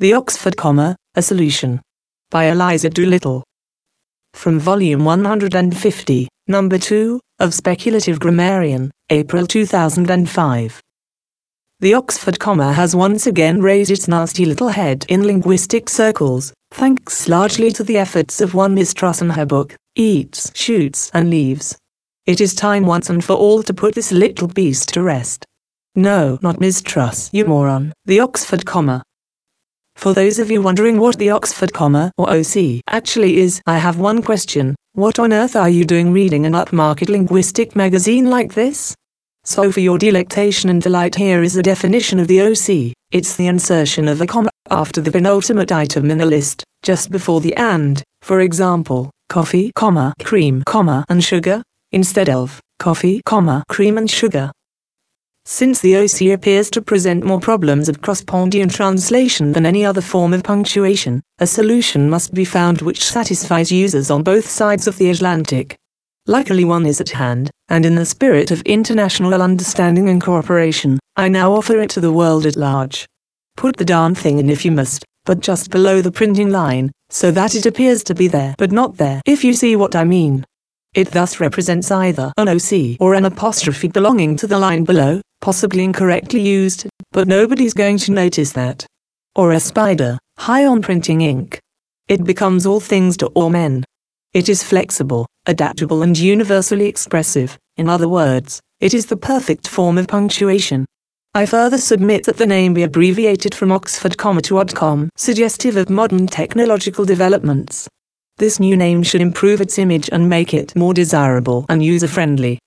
The Oxford Comma, A Solution. By Eliza Doolittle. From Volume 150, Number 2, of Speculative Grammarian, April 2005. The Oxford Comma has once again raised its nasty little head in linguistic circles, thanks largely to the efforts of one Miss Truss and her book, Eats, Shoots, and Leaves. It is time once and for all to put this little beast to rest. No, not Miss Truss, you moron. The Oxford Comma. For those of you wondering what the Oxford Comma, or OC, actually is, I have one question: what on earth are you doing reading an upmarket linguistic magazine like this? So for your delectation and delight, here is a definition of the OC. It's the insertion of a comma after the penultimate item in a list, just before the and, for example, coffee, comma, cream, comma, and sugar, instead of coffee, comma, cream and sugar. Since the OC appears to present more problems of correspondent translation than any other form of punctuation, a solution must be found which satisfies users on both sides of the Atlantic. Luckily one is at hand, and in the spirit of international understanding and cooperation, I now offer it to the world at large. Put the darn thing in if you must, but just below the printing line, so that it appears to be there but not there, if you see what I mean. It thus represents either an OC or an apostrophe belonging to the line below, possibly incorrectly used, but nobody's going to notice that. Or a spider, high on printing ink. It becomes all things to all men. It is flexible, adaptable and universally expressive. In other words, it is the perfect form of punctuation. I further submit that the name be abbreviated from Oxford Comma to oddcom, suggestive of modern technological developments. This new name should improve its image and make it more desirable and user-friendly.